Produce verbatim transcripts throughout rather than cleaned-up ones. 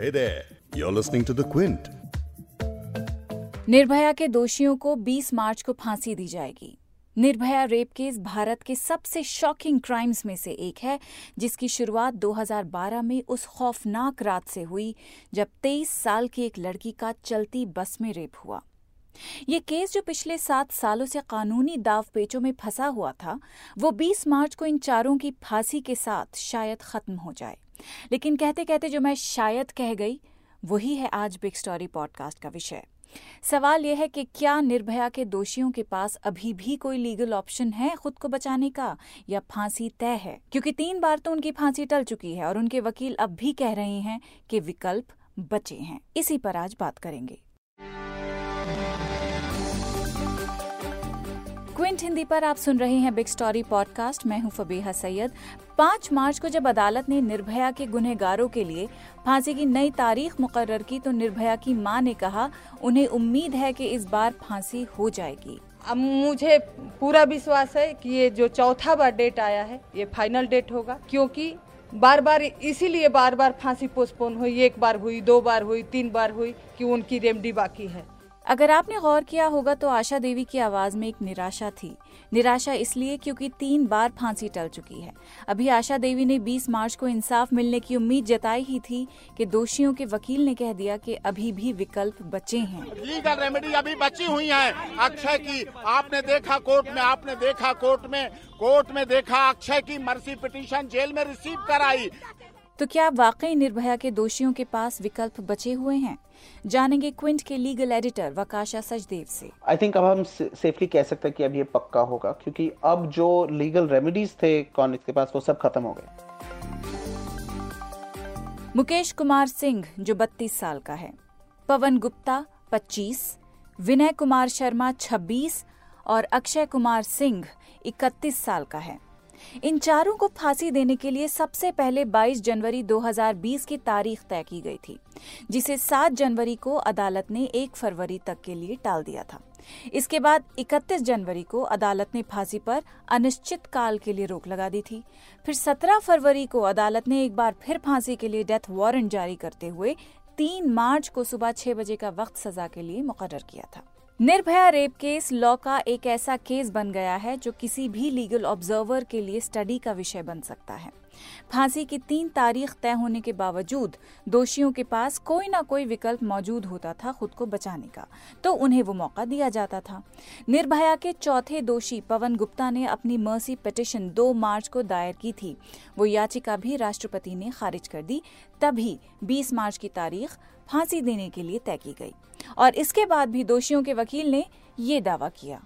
Hey there, you're listening to the Quint. Nirbhaya के दोषियों को बीस मार्च को फांसी दी जाएगी। निर्भया रेप केस भारत के सबसे शॉकिंग क्राइम्स में से एक है, जिसकी शुरुआत दो हज़ार बारह में उस खौफनाक रात से हुई जब तेईस साल की एक लड़की का चलती बस में रेप हुआ। ये केस जो पिछले सात सालों से कानूनी दावपेचों में फंसा हुआ था, वो बीस मार्च को इन चारों की फांसी के साथ शायद खत्म हो जाए। लेकिन कहते कहते जो मैं शायद कह गई, वही है आज बिग स्टोरी पॉडकास्ट का विषय। सवाल यह है कि क्या निर्भया के दोषियों के पास अभी भी कोई लीगल ऑप्शन है खुद को बचाने का, या फांसी तय है? क्योंकि तीन बार तो उनकी फांसी टल चुकी है और उनके वकील अब भी कह रहे हैं कि विकल्प बचे हैं। इसी पर आज बात करेंगे। क्विंट हिंदी पर आप सुन रहे हैं बिग स्टोरी पॉडकास्ट। मैं हूं फबेहा सैयद। पाँच मार्च को जब अदालत ने निर्भया के गुनहगारों के लिए फांसी की नई तारीख मुकर्रर की, तो निर्भया की मां ने कहा उन्हें उम्मीद है कि इस बार फांसी हो जाएगी। अब मुझे पूरा विश्वास है कि ये जो चौथा बार डेट आया है ये फाइनल डेट होगा, क्योंकि बार बार इसीलिए बार बार फांसी पोस्टपोन हुई। एक बार हुई, दो बार हुई, तीन बार हुई कि उनकी रेमडी बाकी है। अगर आपने गौर किया होगा तो आशा देवी की आवाज में एक निराशा थी। निराशा इसलिए क्योंकि तीन बार फांसी टल चुकी है। अभी आशा देवी ने बीस मार्च को इंसाफ मिलने की उम्मीद जताई ही थी कि दोषियों के वकील ने कह दिया कि अभी भी विकल्प बचे हैं। लीगल रेमेडी अभी बची हुई है अक्षय की। आपने देखा कोर्ट में, आपने देखा कोर्ट में, कोर्ट में देखा अक्षय की मर्सी पिटीशन जेल में रिसीव कराई। तो क्या वाकई निर्भया के दोषियों के पास विकल्प बचे हुए हैं? जानेंगे क्विंट के लीगल एडिटर वकाशा सचदेव से। आई थिंक अब हम सेफली कह सकते हैं कि अब ये पक्का होगा, क्योंकि अब जो लीगल रेमेडीज थे कॉनिक्स के पास वो सब खत्म हो गए। मुकेश कुमार सिंह जो बत्तीस साल का है, पवन गुप्ता पच्चीस, विनय कुमार शर्मा छब्बीस और अक्षय कुमार सिंह इकतीस साल का है। इन चारों को फांसी देने के लिए सबसे पहले बाईस जनवरी दो हज़ार बीस की तारीख तय की गई थी, जिसे सात जनवरी को अदालत ने एक फरवरी तक के लिए टाल दिया था। इसके बाद इकतीस जनवरी को अदालत ने फांसी पर अनिश्चित काल के लिए रोक लगा दी थी। फिर सत्रह फरवरी को अदालत ने एक बार फिर फांसी के लिए डेथ वारंट जारी करते हुए तीन मार्च को सुबह छह बजे का वक्त सजा के लिए मुकर्रर किया था। निर्भया रेप केस लॉ का एक ऐसा केस बन गया है जो किसी भी लीगल ऑब्जर्वर के लिए स्टडी का विषय बन सकता है। फांसी की तीन तारीख तय होने के बावजूद दोषियों के पास कोई ना कोई विकल्प मौजूद होता था खुद को बचाने का, तो उन्हें वो मौका दिया जाता था। निर्भया के चौथे दोषी पवन गुप्ता ने अपनी मर्सी पिटीशन दो मार्च को दायर की थी। वो याचिका भी राष्ट्रपति ने खारिज कर दी, तभी बीस मार्च की तारीख फांसी देने के लिए तय की गई। और इसके बाद भी दोषियों के वकील ने ये दावा किया।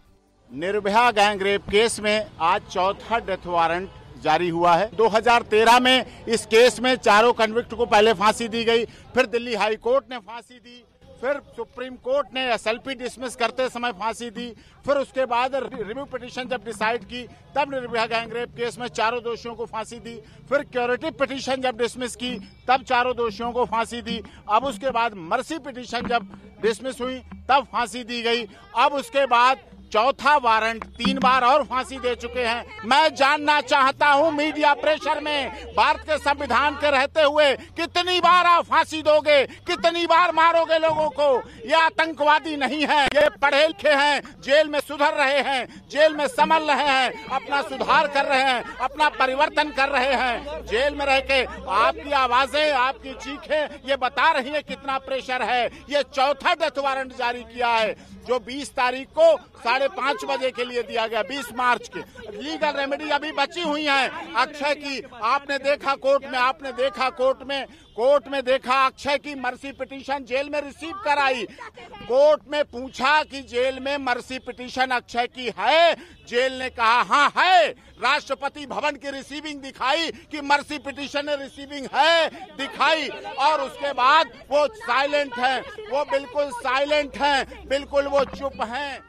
निर्भया गैंग रेप केस में आज चौथा डेथ वारंट जारी हुआ है। दो हज़ार तेरह में इस केस में चारों कन्विक्ट को पहले फांसी दी गई, फिर दिल्ली हाई कोर्ट ने फांसी दी, फिर सुप्रीम कोर्ट ने एसएलपी डिसमिस करते समय फांसी दी, फिर उसके बाद रिव्यू पिटीशन जब डिसाइड की तब निर्भया गैंग रेप केस में चारों दोषियों को फांसी दी, फिर क्यूरेटिव पिटीशन जब डिसमिस की तब चारों दोषियों को फांसी दी, अब उसके बाद मर्सी पिटीशन जब डिसमिस हुई तब फांसी दी गई। अब उसके बाद चौथा वारंट तीन बार और फांसी दे चुके हैं। मैं जानना चाहता हूं मीडिया प्रेशर में भारत के संविधान के रहते हुए कितनी बार आप फांसी दोगे, कितनी बार मारोगे लोगों को? ये आतंकवादी नहीं है, ये पढ़े लिखे हैं, जेल में सुधर रहे हैं, जेल में संभल रहे हैं, अपना सुधार कर रहे हैं, अपना परिवर्तन कर रहे हैं। जेल में रह के आपकी आवाजें, आपकी चीखें ये बता रही है कितना प्रेशर है। ये चौथा डेथ वारंट जारी किया है जो बीस तारीख को साढ़े पाँच बजे के लिए दिया गया बीस मार्च के। लीगल रेमेडी अभी बची हुई है अक्षय की। आपने देखा कोर्ट में, आपने देखा कोर्ट में, कोर्ट में देखा अक्षय की मर्सी पिटीशन जेल में रिसीव कराई। कोर्ट में पूछा कि जेल में मर्सी पिटीशन अक्षय की है? जेल ने कहा हाँ है। राष्ट्रपति भवन की रिसीविंग दिखाई कि मर्सी पिटीशन रिसीविंग है, दिखाई, और उसके बाद वो साइलेंट है, वो बिल्कुल साइलेंट है, बिल्कुल वो चुप हैं।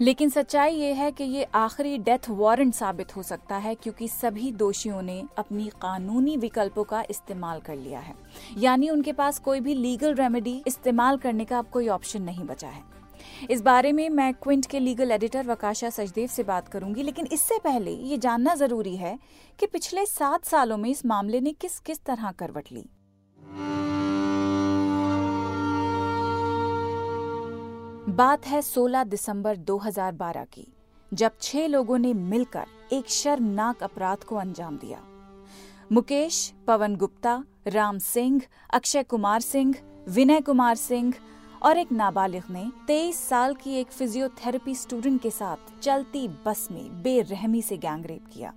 लेकिन सच्चाई ये है कि ये आखिरी डेथ वारंट साबित हो सकता है, क्योंकि सभी दोषियों ने अपनी कानूनी विकल्पों का इस्तेमाल कर लिया है, यानी उनके पास कोई भी लीगल रेमेडी इस्तेमाल करने का अब कोई ऑप्शन नहीं बचा है। इस बारे में मैं क्विंट के लीगल एडिटर वकाशा सचदेव से बात करूंगी, लेकिन इससे पहले ये जानना जरूरी है कि पिछले सात सालों में इस मामले ने किस किस तरह करवट ली। बात है सोलह दिसंबर दो हज़ार बारह की, जब छह लोगों ने मिलकर एक शर्मनाक अपराध को अंजाम दिया। मुकेश, पवन गुप्ता, राम सिंह, अक्षय कुमार सिंह, विनय कुमार सिंह और एक नाबालिग ने तेईस साल की एक फिजियोथेरेपी स्टूडेंट के साथ चलती बस में बेरहमी से गैंगरेप किया।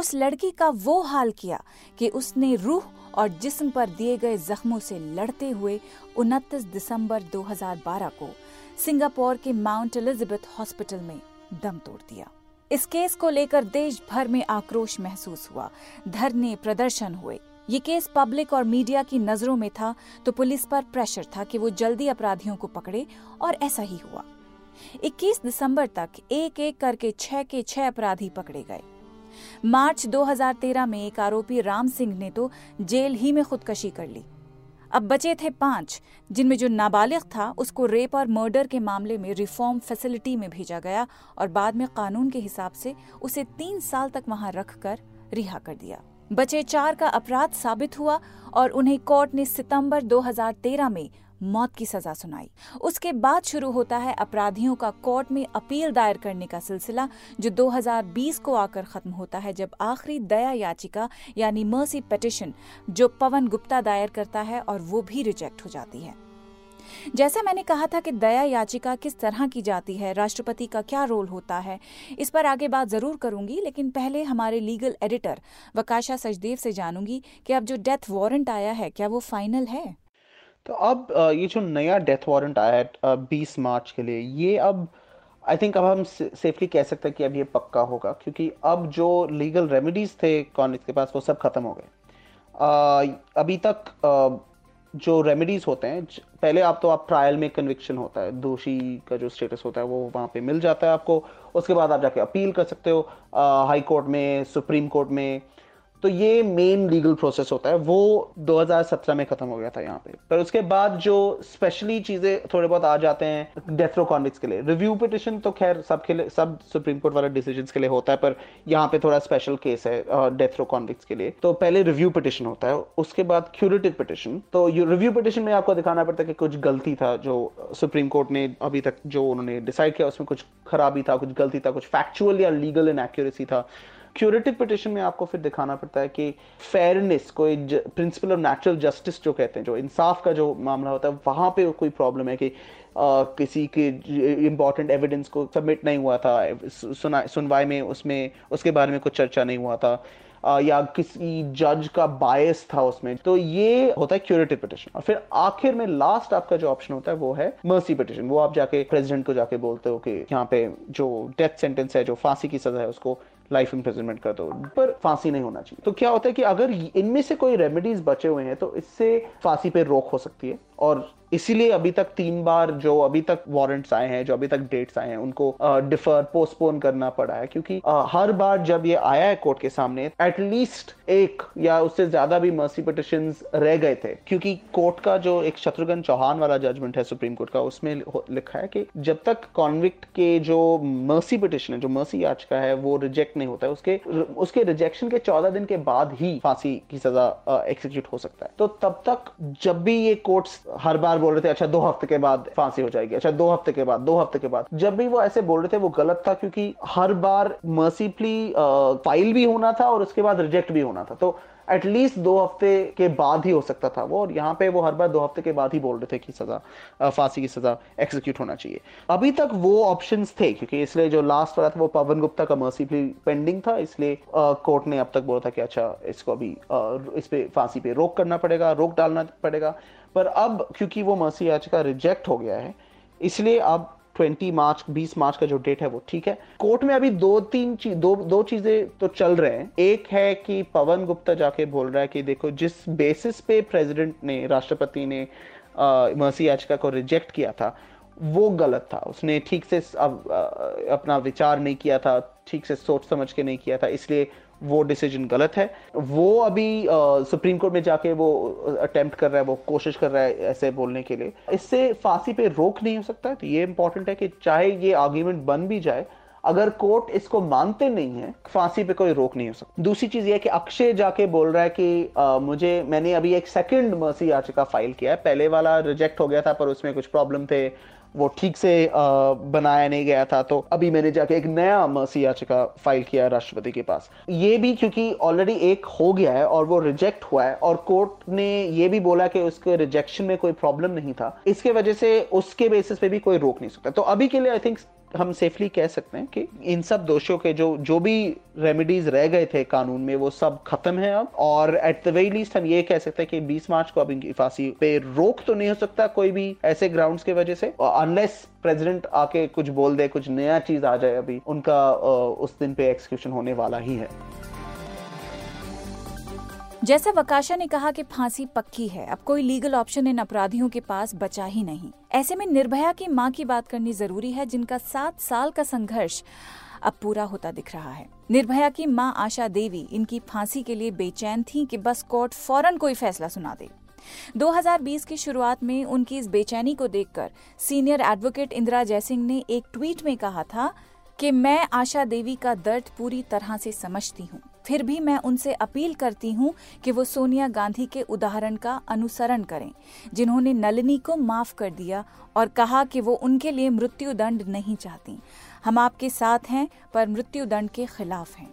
उस लड़की का वो हाल किया कि उसने रूह और जिस्म पर दिए गए जख्मों से लड़ते हुए उनतीस दिसंबर दो हज़ार बारह को सिंगापुर के माउंट एलिजाबेथ हॉस्पिटल में दम तोड़ दिया। इस केस को लेकर देश भर में आक्रोश महसूस हुआ, धरने प्रदर्शन हुए। ये केस पब्लिक और मीडिया की नजरों में था तो पुलिस पर प्रेशर था कि वो जल्दी अपराधियों को पकड़े, और ऐसा ही हुआ। इक्कीस दिसंबर तक एक एक करके छह के छह अपराधी पकड़े गए। मार्च दो हज़ार तेरह में एक आरोपी राम सिंह ने तो जेल ही में खुदकशी कर ली। अब बचे थे पांच, जिनमें जो नाबालिग था उसको रेप और मर्डर के मामले में रिफॉर्म फैसिलिटी में भेजा गया और बाद में कानून के हिसाब से उसे तीन साल तक वहां रखकर रिहा कर दिया। बचे चार का अपराध साबित हुआ और उन्हें कोर्ट ने सितंबर दो हज़ार तेरह में मौत की सजा सुनाई। उसके बाद शुरू होता है अपराधियों का कोर्ट में अपील दायर करने का सिलसिला, जो दो हज़ार बीस को आकर खत्म होता है, जब आखिरी दया याचिका यानी मर्सी पिटिशन जो पवन गुप्ता दायर करता है और वो भी रिजेक्ट हो जाती है। जैसा मैंने कहा था कि दया याचिका किस तरह की जाती है, राष्ट्रपति का क्या रोल होता है, इस पर आगे बात जरूर करूंगी, लेकिन पहले हमारे लीगल एडिटर वकाशा सचदेव से जानूंगी कि अब जो डेथ वारंट आया है क्या वो फाइनल है। तो अब ये जो नया डेथ वारंट आया है बीस मार्च के लिए, ये अब आई थिंक अब हम सेफली कह सकते हैं कि अब ये पक्का होगा, क्योंकि अब जो लीगल रेमेडीज थे कॉन्विक्ट्स के पास वो सब खत्म हो गए। अभी तक जो रेमेडीज होते हैं, पहले आप तो आप ट्रायल में कन्विक्शन होता है, दोषी का जो स्टेटस होता है वो वहाँ पे मिल जाता है आपको, उसके बाद आप जाके अपील कर सकते हो हाई कोर्ट में, सुप्रीम कोर्ट में। तो ये मेन लीगल प्रोसेस होता है, वो दो हज़ार सत्रह में खत्म हो गया था यहाँ पे। पर उसके बाद जो स्पेशली चीज़ें थोड़े बहुत आ जाते हैं डेथ रो कॉन्विक्ट्स के लिए, रिव्यू पिटिशन तो खैर सब के लिए, सब सुप्रीम कोर्ट वाले डिसीजंस के लिए होता है, पर यहाँ पे थोड़ा स्पेशल केस है डेथ रो कॉन्विक्ट्स के लिए। तो पहले रिव्यू पिटिशन होता है, उसके बाद क्यूरेटिव पिटिशन। तो रिव्यू पिटिशन में आपको दिखाना पड़ता है कि कुछ गलती था, जो सुप्रीम कोर्ट ने अभी तक जो उन्होंने डिसाइड किया उसमें कुछ खराबी था, कुछ गलती था, कुछ फैक्चुअल या लीगल इनएक्यूरेसी था। क्यूरेटिव पिटिशन में आपको फिर दिखाना पड़ता है कि फेयरनेस, कोई प्रिंसिपल ऑफ नेचुरल जस्टिस जो कहते हैं, जो इंसाफ का जो मामला होता है, वहाँ पे कोई प्रॉब्लम है कि आ, किसी के इम्पॉर्टेंट एविडेंस को सबमिट नहीं हुआ था, सुना सुनवाई में उसमें उसके बारे में कुछ चर्चा नहीं हुआ था, आ, या किसी जज का बायस था उसमें। तो ये होता है क्यूरेटिव पिटिशन। और फिर आखिर में लास्ट आपका जो ऑप्शन होता है वो है मर्सी पिटिशन। वो आप जाके प्रेसिडेंट को जाके बोलते हो कि यहाँ पे जो डेथ सेंटेंस है, जो फांसी की सजा है, उसको लाइफ इम्प्रिजनमेंट कर दो, पर फांसी नहीं होना चाहिए। तो क्या होता है कि अगर इनमें से कोई रेमेडीज बचे हुए हैं तो इससे फांसी पे रोक हो सकती है, और इसीलिए अभी तक तीन बार जो अभी तक वारंट्स आए हैं, जो अभी तक डेट्स आए हैं, उनको डिफर पोस्टपोन करना पड़ा है, क्योंकि आ, हर बार जब ये आया है कोर्ट के सामने, एटलीस्ट एक या उससे ज्यादा भी मर्सी पिटिशंस रह गए थे, क्योंकि कोर्ट का जो एक शत्रुघ्न चौहान वाला जजमेंट है सुप्रीम कोर्ट का, उसमें लिखा है कि जब तक कॉन्विक्ट के जो मर्सी पिटिशन है, जो मर्सी याचिका है, वो रिजेक्ट नहीं होता है, उसके उसके रिजेक्शन के चौदह दिन के बाद ही फांसी की सजा एक्सिक्यूट हो सकता है। तो तब तक जब भी ये कोर्ट्स हर बार बोल रहे थे अच्छा दो हफ्ते के बाद फांसी हो जाएगी, अच्छा दो हफ्ते के बाद, दो हफ्ते के बाद, जब भी वो ऐसे बोल रहे थे वो गलत था, क्योंकि हर बार मर्सी प्ली फाइल भी होना था और उसके बाद रिजेक्ट भी होना था। तो एटलीस्ट दो हफ्ते के बाद ही हो सकता था वो, और यहाँ पे वो हर बार दो हफ्ते के बाद ही बोल रहे थे कि सजा, फांसी की सजा एक्सिक्यूट होना चाहिए। अभी तक वो ऑप्शंस थे, क्योंकि इसलिए जो लास्ट वाला था वो पवन गुप्ता का मर्सी प्ली पेंडिंग था, इसलिए कोर्ट ने अब तक बोला था कि अच्छा इसको अभी आ, इस पे फांसी पे रोक करना पड़ेगा, रोक डालना पड़ेगा। पर अब क्योंकि वो मर्सी याचिका रिजेक्ट हो गया है, इसलिए अब बीस मार्च का जो डेट है वो ठीक है। कोर्ट में अभी दो तीन चीज दो दो चीजें तो चल रहे हैं। एक है कि पवन गुप्ता जाके बोल रहा है कि देखो, जिस बेसिस पे प्रेसिडेंट ने, राष्ट्रपति ने मर्सी याचिका को रिजेक्ट किया था वो गलत था, उसने ठीक से अब, आ, अपना विचार नहीं किया था, ठीक से सोच समझ के नहीं किया था, इसलिए वो डिसीजन गलत है। वो अभी सुप्रीम कोर्ट में जाके वो अटेम्प्ट कर रहा है, वो कोशिश कर रहा है ऐसे बोलने के लिए। इससे फांसी पे रोक नहीं हो सकता है। तो ये इम्पोर्टेंट है कि चाहे ये आर्ग्यूमेंट बन भी जाए, अगर कोर्ट इसको मानते नहीं है, फांसी पे कोई रोक नहीं हो सकती। दूसरी चीज यह कि अक्षय जाके बोल रहा है कि आ, मुझे मैंने अभी एक सेकंड मर्सी याचिका फाइल किया है, पहले वाला रिजेक्ट हो गया था पर उसमें कुछ प्रॉब्लम थे, वो ठीक से बनाया नहीं गया था, तो अभी मैंने जाके एक नया मर्सी याचिका फाइल किया राष्ट्रपति के पास। ये भी क्योंकि ऑलरेडी एक हो गया है और वो रिजेक्ट हुआ है और कोर्ट ने ये भी बोला कि उसके रिजेक्शन में कोई प्रॉब्लम नहीं था, इसके वजह से उसके बेसिस पे भी कोई रोक नहीं सकता। तो अभी के लिए आई थिंक हम सेफली कह सकते हैं कि इन सब दोषियों के जो जो भी रेमेडीज रह गए थे कानून में वो सब खत्म है अब, और एट द वेरी लीस्ट हम ये कह सकते हैं कि बीस मार्च को अब इनकी फांसी पे रोक तो नहीं हो सकता कोई भी ऐसे ग्राउंड्स के वजह से, अनलेस प्रेसिडेंट आके कुछ बोल दे, कुछ नया चीज आ जाए। अभी उनका उस दिन पे एक्सक्यूशन होने वाला ही है। जैसा वकाशा ने कहा कि फांसी पक्की है, अब कोई लीगल ऑप्शन इन अपराधियों के पास बचा ही नहीं। ऐसे में निर्भया की मां की बात करनी जरूरी है, जिनका सात साल का संघर्ष अब पूरा होता दिख रहा है। निर्भया की मां आशा देवी इनकी फांसी के लिए बेचैन थीं कि बस कोर्ट फौरन कोई फैसला सुना दे। दो हज़ार बीस की शुरुआत में उनकी इस बेचैनी को देखकर सीनियर एडवोकेट इंदिरा जयसिंह ने एक ट्वीट में कहा था कि मैं आशा देवी का दर्द पूरी तरह से समझती हूँ, फिर भी मैं उनसे अपील करती हूँ कि वो सोनिया गांधी के उदाहरण का अनुसरण करें, जिन्होंने नलिनी को माफ कर दिया और कहा कि वो उनके लिए मृत्युदंड नहीं चाहती। हम आपके साथ हैं पर मृत्युदंड के खिलाफ हैं।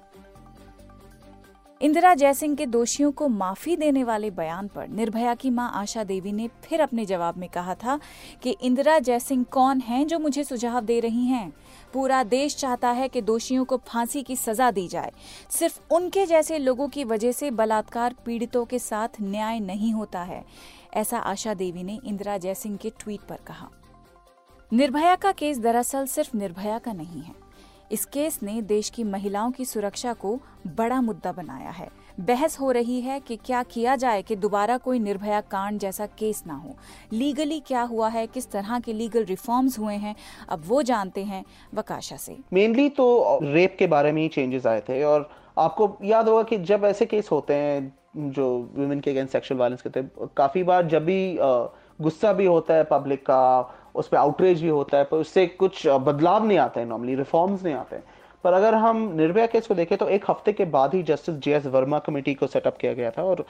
इंदिरा जयसिंह के दोषियों को माफी देने वाले बयान पर निर्भया की मां आशा देवी ने फिर अपने जवाब में कहा था कि इंदिरा जयसिंह कौन हैं जो मुझे सुझाव दे रही हैं। पूरा देश चाहता है कि दोषियों को फांसी की सजा दी जाए। सिर्फ उनके जैसे लोगों की वजह से बलात्कार पीड़ितों के साथ न्याय नहीं होता है, ऐसा आशा देवी ने इंदिरा जयसिंह के ट्वीट पर कहा। निर्भया का केस दरअसल सिर्फ निर्भया का नहीं है। इस केस ने देश की महिलाओं की सुरक्षा को बड़ा मुद्दा बनाया है। बहस हो रही है कि क्या किया जाए कि दोबारा कोई निर्भया कांड जैसा केस ना हो। लीगली क्या हुआ है, किस तरह के लीगल रिफॉर्म्स हुए हैं, अब वो जानते हैं वकाशा से। मेनली तो रेप के बारे में ही चेंजेस आए थे और आपको याद होगा कि जब ऐसे केस होते हैं जो वुमेन के अगेंस्ट सेक्सुअल वायलेंस के होते, काफी बार जब भी गुस्सा भी होता है पब्लिक का, उस पर आउटरेज भी होता है, पर उससे कुछ बदलाव नहीं आता है, नॉर्मली रिफॉर्म्स नहीं आते हैं। पर अगर हम निर्भया केस को देखें तो एक हफ्ते के बाद ही justice J S Verma committee को सेटअप किया गया था और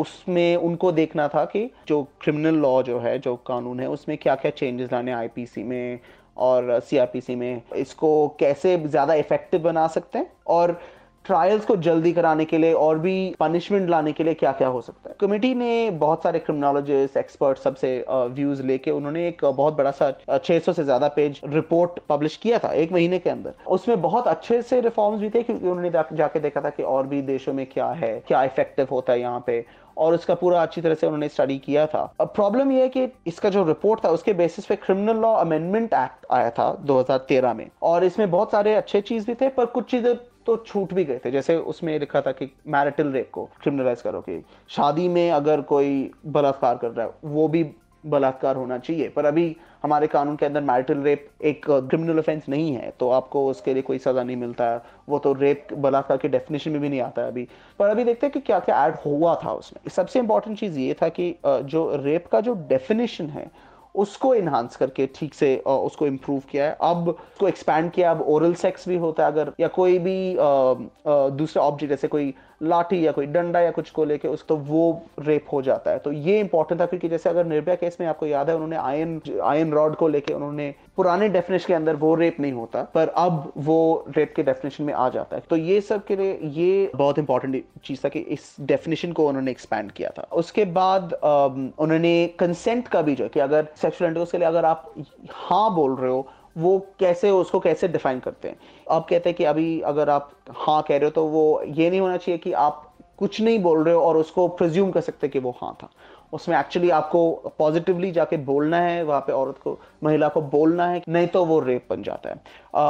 उसमें उनको देखना था कि जो क्रिमिनल लॉ जो है, जो कानून है, उसमें क्या क्या चेंजेस लाने हैं आई पी सी में और सी आर पी सी में, इसको कैसे ज़्यादा इफेक्टिव बना सकते हैं और ट्रायल्स को जल्दी कराने के लिए और भी पनिशमेंट लाने के लिए क्या क्या हो सकता है। कमेटी ने बहुत सारे क्रिमिनोलॉजिस्ट, एक्सपर्ट, सबसे व्यूज लेके उन्होंने एक बहुत बड़ा सा छह सौ से ज्यादा पेज रिपोर्ट पब्लिश किया था एक महीने के अंदर। उसमें बहुत अच्छे से रिफॉर्म्स भी थे क्योंकि उन्होंने जाके देखा था कि और भी देशों में क्या है, क्या इफेक्टिव होता है यहाँ पे, और उसका पूरा अच्छी तरह से उन्होंने स्टडी किया था। अब प्रॉब्लम यह है कि इसका जो रिपोर्ट था उसके बेसिस पे क्रिमिनल लॉ अमेंडमेंट एक्ट आया था दो हज़ार तेरह में और इसमें बहुत सारे अच्छे चीज भी थे पर कुछ चीजें तो छूट भी गए थे। जैसे उसमें लिखा था कि मैरिटल रेप को क्रिमिनलाइज करो, कि शादी में अगर कोई बलात्कार कर रहा है वो भी बलात्कार होना चाहिए, पर अभी हमारे कानून के अंदर मैरिटल रेप एक क्रिमिनल ऑफेंस नहीं है तो आपको उसके लिए कोई सजा नहीं मिलता है, वो तो रेप बलात्कार के डेफिनेशन में भी नहीं आता है अभी। पर अभी देखते हैं कि क्या क्या ऐड हुआ था उसमें। सबसे इंपॉर्टेंट चीज़ ये था कि जो रेप का जो डेफिनेशन है उसको इन्हांस करके ठीक से उसको इम्प्रूव किया है, अब उसको एक्सपैंड किया। अब ओरल सेक्स भी होता है अगर, या कोई भी दूसरा ऑब्जेक्ट जैसे कोई लाठी या कोई डंडा या कुछ को लेके उस, तो वो रेप हो जाता है। तो ये इंपॉर्टेंट था क्योंकि जैसे अगर निर्भया केस में आपको याद है उन्होंने आयन आयन रॉड को लेके उन्होंने पुराने डेफिनेशन के अंदर वो रेप नहीं होता पर अब वो रेप के डेफिनेशन में आ जाता है, तो ये सब के लिए ये बहुत इंपॉर्टेंट चीज था कि इस डेफिनेशन को उन्होंने एक्सपैंड किया था। उसके बाद उन्होंने कंसेंट का भी जो कि अगर सेक्सुअल इंटरकोर्स के लिए अगर आप हाँ बोल रहे हो वो कैसे, उसको कैसे डिफाइन करते हैं। आप कहते हैं कि अभी अगर आप हाँ कह रहे हो तो वो ये नहीं होना चाहिए कि आप कुछ नहीं बोल रहे हो और उसको प्रिज्यूम कर सकते कि वो हाँ था। उसमें एक्चुअली आपको पॉजिटिवली जाके बोलना है, वहाँ पे औरत को, महिला को बोलना है, नहीं तो वो रेप बन जाता है।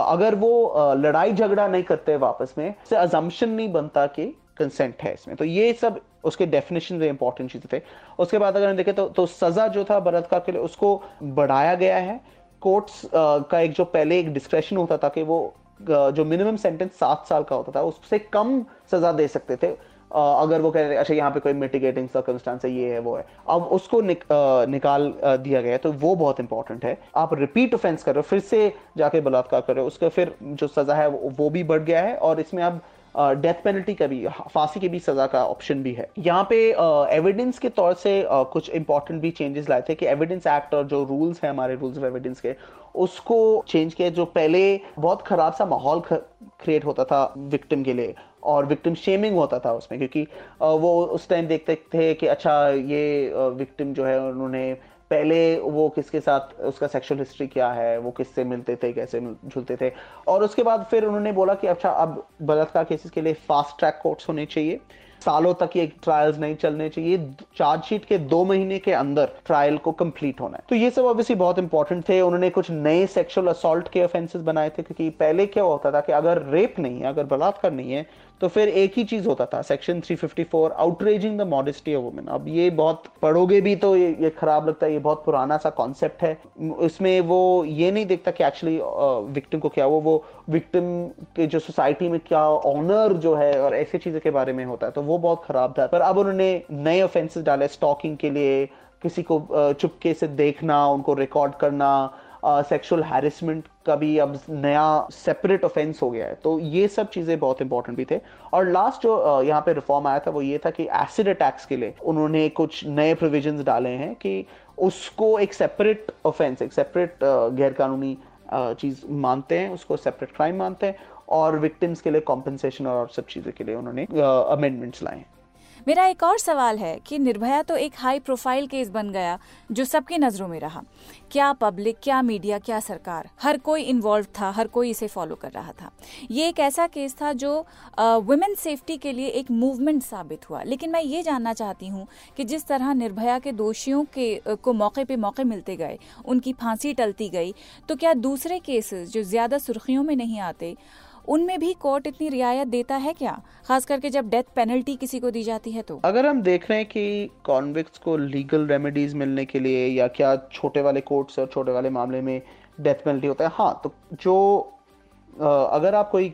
अगर वो लड़ाई झगड़ा नहीं करते वापस में, उससे अजम्पशन नहीं बनता कि कंसेंट है इसमें। तो ये सब उसके डेफिनेशन में इंपॉर्टेंट चीज़ थे। उसके बाद अगर हम देखें तो, तो सज़ा जो था बलात्कार के लिए उसको बढ़ाया गया है। कोर्ट्स का एक जो पहले एक डिस्क्रेशन होता था कि वो जो मिनिमम सेंटेंस सात साल का होता था उससे कम सज़ा दे सकते थे, अगर वो कह रहे अच्छा यहाँ पे कोई मिटिगेटिंग सर्कमस्टांस है, ये है वो है, अब उसको निक, आ, निकाल आ, दिया गया, तो वो बहुत इंपॉर्टेंट है। आप रिपीट ऑफेंस कर रहे हो, फिर से जाके बलात्कार कर रहे हो, उसका फिर जो सजा है वो, वो भी बढ़ गया है, और इसमें अब डेथ पेनल्टी का भी, फांसी की भी सजा का ऑप्शन भी है। यहाँ पे एविडेंस uh, के तौर से uh, कुछ इंपॉर्टेंट भी चेंजेस लाए थे कि एविडेंस एक्ट और जो रूल्स हैं हमारे रूल्स ऑफ एविडेंस के, उसको चेंज किया। जो पहले बहुत खराब सा माहौल क्रिएट होता था विक्टिम के लिए और विक्टिम शेमिंग होता था उसमें, क्योंकि uh, वो उस टाइम देखते थे कि अच्छा ये uh, विक्टिम जो है उन्होंने पहले वो किसके साथ, उसका सेक्सुअल हिस्ट्री क्या है, वो किससे मिलते थे, कैसे झुलते थे, और उसके बाद फिर उन्होंने बोला कि अच्छा अब बलात्कार केसेस के लिए फास्ट ट्रैक कोर्ट्स होने चाहिए, सालों तक ये ट्रायल्स नहीं चलने चाहिए, चार्जशीट के दो महीने के अंदर ट्रायल को कंप्लीट होना है। तो ये सब ऑब्वियसली बहुत इंपॉर्टेंट थे। उन्होंने कुछ नए सेक्सुअल असॉल्ट के ऑफेंसेस बनाए थे, क्योंकि पहले क्या होता था कि अगर रेप नहीं है, अगर बलात्कार नहीं है, तो फिर एक ही चीज होता था, section three fifty four outraging the modesty of women. अब ये बहुत पढ़ोगे भी तो ये, ये खराब लगता है, ये बहुत पुराना सा कॉन्सेप्ट है। इसमें वो ये नहीं देखता कि एक्चुअली विक्टिम को क्या, वो वो विक्टिम के जो सोसाइटी में क्या ऑनर जो है और ऐसी चीजों के बारे में होता है, तो वो बहुत खराब था। पर अब उन्होंने नए ऑफेंसेस डाले, स्टॉकिंग के लिए किसी को चुपके से देखना, उनको रिकॉर्ड करना, सेक्सुअल uh, हैरेसमेंट का भी अब नया सेपरेट ऑफेंस हो गया है। तो ये सब चीज़ें बहुत इंपॉर्टेंट भी थे। और लास्ट जो uh, यहाँ पे रिफॉर्म आया था वो ये था कि एसिड अटैक्स के लिए उन्होंने कुछ नए प्रोविजंस डाले हैं कि उसको एक सेपरेट ऑफेंस, एक सेपरेट uh, गैर कानूनी uh, चीज़ मानते हैं, उसको सेपरेट क्राइम मानते हैं, और विक्टिम्स के लिए कॉम्पनसेशन और सब चीज़ों के लिए उन्होंने अमेंडमेंट्स uh, लाए हैं। मेरा एक और सवाल है कि निर्भया तो एक हाई प्रोफाइल केस बन गया जो सबकी नजरों में रहा, क्या पब्लिक, क्या मीडिया, क्या सरकार, हर कोई इन्वॉल्व था, हर कोई इसे फॉलो कर रहा था। ये एक ऐसा केस था जो वुमेन सेफ्टी के लिए एक मूवमेंट साबित हुआ। लेकिन मैं ये जानना चाहती हूँ कि जिस तरह निर्भया के दोषियों के को मौके पे मौके मिलते गए, उनकी फांसी टलती गई, तो क्या दूसरे केसेस जो ज्यादा सुर्खियों में नहीं आते उनमें भी कोर्ट इतनी रियायत देता है क्या, खास करके जब डेथ पेनल्टी किसी को दी जाती है? तो अगर हम देख रहे हैं कि कॉन्विक्ट्स को लीगल रेमेडीज मिलने के लिए या क्या छोटे वाले कोर्ट्स और छोटे वाले मामले में डेथ पेनल्टी होता है, हाँ, तो जो अगर आप कोई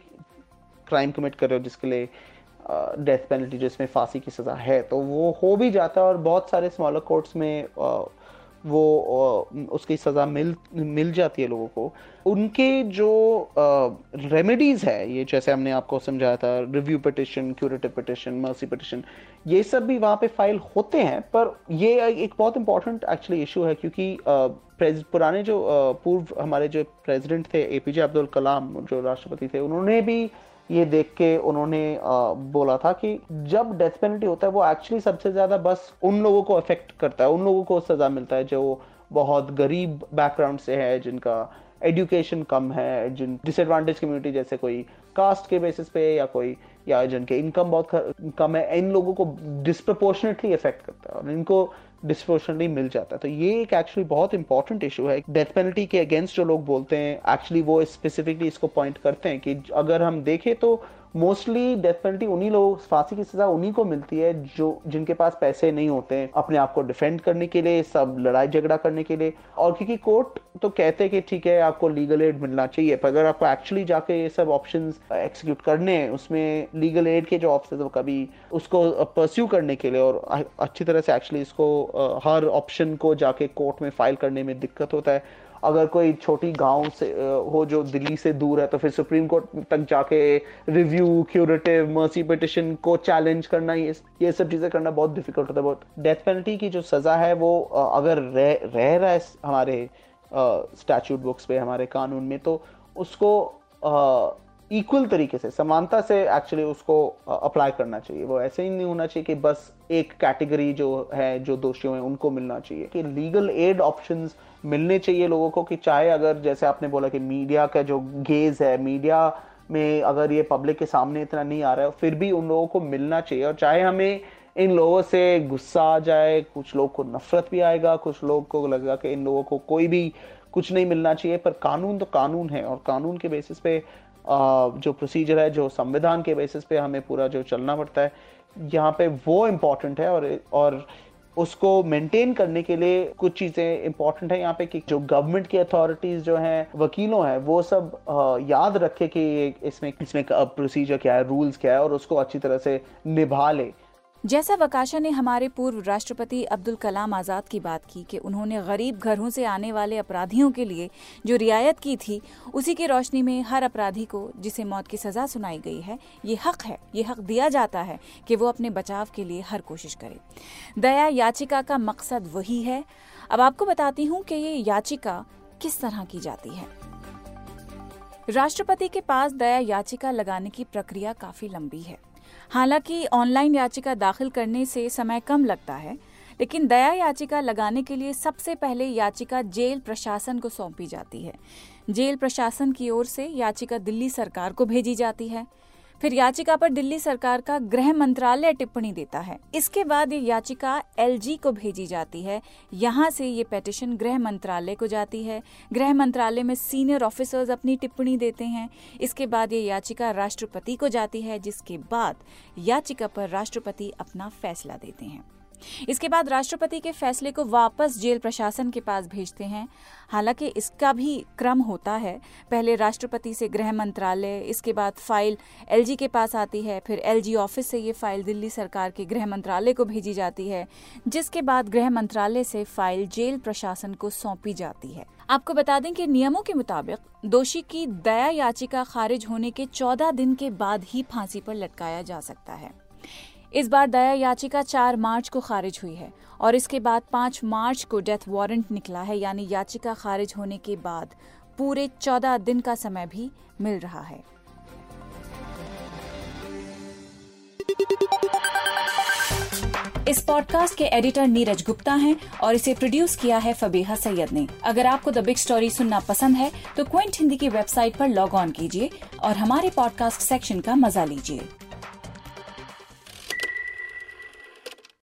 क्राइम कमिट कर रहे हो जिसके लिए डेथ पेनल्टी, जिसमें फांसी की सजा है, तो वो हो भी जाता है और बहुत सारे स्मॉलर कोर्ट्स में वो उसकी सज़ा मिल मिल जाती है लोगों को। उनके जो रेमेडीज़ है, ये जैसे हमने आपको समझाया था, review petition, curative petition, mercy petition, ये सब भी वहाँ पे फाइल होते हैं। पर ये एक बहुत इंपॉर्टेंट एक्चुअली इशू है, क्योंकि पुराने जो पूर्व हमारे जो प्रेसिडेंट थे एपीजे अब्दुल कलाम जो राष्ट्रपति थे, उन्होंने भी ये देख के उन्होंने बोला था कि जब डेथ पेनल्टी होता है वो एक्चुअली सबसे ज़्यादा बस उन लोगों को अफेक्ट करता है, उन लोगों को सज़ा मिलता है जो बहुत गरीब बैकग्राउंड से है, जिनका एजुकेशन कम है, जिन डिसएडवांटेज कम्युनिटी जैसे कोई कास्ट के बेसिस पे या कोई या जिनके इनकम बहुत कम है, इन लोगों को डिस्प्रपोर्शनेटली अफेक्ट करता है और इनको डिस्प्रोशनली मिल जाता है। तो ये एक एक्चुअली बहुत इंपॉर्टेंट इशू है। डेथ पेनल्टी के अगेंस्ट जो लोग बोलते हैं एक्चुअली वो स्पेसिफिकली इसको पॉइंट करते हैं कि अगर हम देखें तो मोस्टली डेथ पेनल्टी उन्हीं लोगों, फांसी की सजा उन्हीं को मिलती है जो जिनके पास पैसे नहीं होते हैं अपने आप को डिफेंड करने के लिए, सब लड़ाई झगड़ा करने के लिए। और क्योंकि कोर्ट तो कहते हैं कि ठीक है आपको लीगल एड मिलना चाहिए, पर अगर आपको एक्चुअली जाके ये सब ऑप्शंस एक्सिक्यूट करने हैं, उसमें लीगल एड के जो ऑप्शन है कभी उसको परस्यू करने के लिए और अच्छी तरह से एक्चुअली इसको हर ऑप्शन को जाके कोर्ट में फाइल करने में दिक्कत होता है। अगर कोई छोटी गांव से हो जो दिल्ली से दूर है, तो फिर सुप्रीम कोर्ट तक जाके रिव्यू, क्यूरेटिव, मर्सी पिटिशन को चैलेंज करना, ये ये सब चीज़ें करना बहुत डिफिकल्ट होता है। बट डेथ पेनल्टी की जो सज़ा है वो अगर रह रह रहा है हमारे स्टैट्यूट बुक्स पे, हमारे कानून में, तो उसको इक्वल तरीके से, समानता से एक्चुअली उसको अप्लाई करना चाहिए। वो ऐसे ही नहीं होना चाहिए कि बस एक कैटेगरी जो है, जो दोषियों हैं उनको मिलना चाहिए, कि लीगल एड ऑप्शंस मिलने चाहिए लोगों को, कि चाहे अगर जैसे आपने बोला कि मीडिया का जो गेज है, मीडिया में अगर ये पब्लिक के सामने इतना नहीं आ रहा है, फिर भी उन लोगों को मिलना चाहिए। और चाहे हमें इन लोगों से गुस्सा आ जाए, कुछ लोग को नफरत भी आएगा, कुछ लोग को लगेगा कि इन लोगों को कोई भी कुछ नहीं मिलना चाहिए, पर कानून तो कानून है और कानून के बेसिस पे जो प्रोसीजर है, जो संविधान के बेसिस पे हमें पूरा जो चलना पड़ता है, यहाँ पे वो इम्पॉर्टेंट है। और और उसको मेंटेन करने के लिए कुछ चीज़ें इंपॉर्टेंट है यहाँ पे कि जो गवर्नमेंट की अथॉरिटीज जो हैं, वकीलों हैं, वो सब याद रखे कि इसमें इसमें प्रोसीजर क्या है, रूल्स क्या है, और उसको अच्छी तरह से निभा ले। जैसा वकाशा ने हमारे पूर्व राष्ट्रपति अब्दुल कलाम आज़ाद की बात की कि उन्होंने गरीब घरों से आने वाले अपराधियों के लिए जो रियायत की थी, उसी की रोशनी में हर अपराधी को जिसे मौत की सज़ा सुनाई गई है, ये हक है, ये हक दिया जाता है कि वो अपने बचाव के लिए हर कोशिश करे। दया याचिका का मकसद वही है। अब आपको बताती हूँ कि ये याचिका किस तरह की जाती है। राष्ट्रपति के पास दया याचिका लगाने की प्रक्रिया काफ़ी लंबी है। हालांकि ऑनलाइन याचिका दाखिल करने से समय कम लगता है, लेकिन दया याचिका लगाने के लिए सबसे पहले याचिका जेल प्रशासन को सौंपी जाती है। जेल प्रशासन की ओर से याचिका दिल्ली सरकार को भेजी जाती है। फिर याचिका पर दिल्ली सरकार का गृह मंत्रालय टिप्पणी देता है। इसके बाद ये याचिका एलजी को भेजी जाती है। यहाँ से ये पेटिशन गृह मंत्रालय को जाती है। गृह मंत्रालय में सीनियर ऑफिसर्स अपनी टिप्पणी देते हैं। इसके बाद ये याचिका राष्ट्रपति को जाती है, जिसके बाद याचिका पर राष्ट्रपति अपना फैसला देते हैं। इसके बाद राष्ट्रपति के फैसले को वापस जेल प्रशासन के पास भेजते हैं। हालांकि इसका भी क्रम होता है, पहले राष्ट्रपति से गृह मंत्रालय, इसके बाद फाइल एलजी के पास आती है, फिर एलजी ऑफिस से ये फाइल दिल्ली सरकार के गृह मंत्रालय को भेजी जाती है, जिसके बाद गृह मंत्रालय से फाइल जेल प्रशासन को सौंपी जाती है। आपको बता दें कि नियमों के मुताबिक दोषी की दया याचिका खारिज होने के चौदह दिन के बाद ही फांसी पर लटकाया जा सकता है। इस बार दया याचिका चार मार्च को खारिज हुई है और इसके बाद पाँच मार्च को डेथ वारंट निकला है, यानी याचिका खारिज होने के बाद पूरे चौदह दिन का समय भी मिल रहा है। इस पॉडकास्ट के एडिटर नीरज गुप्ता हैं और इसे प्रोड्यूस किया है फबेहा सैयद ने। अगर आपको द बिग स्टोरी सुनना पसंद है तो क्विंट हिंदी की वेबसाइट पर लॉग ऑन कीजिए और हमारे पॉडकास्ट सेक्शन का मजा लीजिए।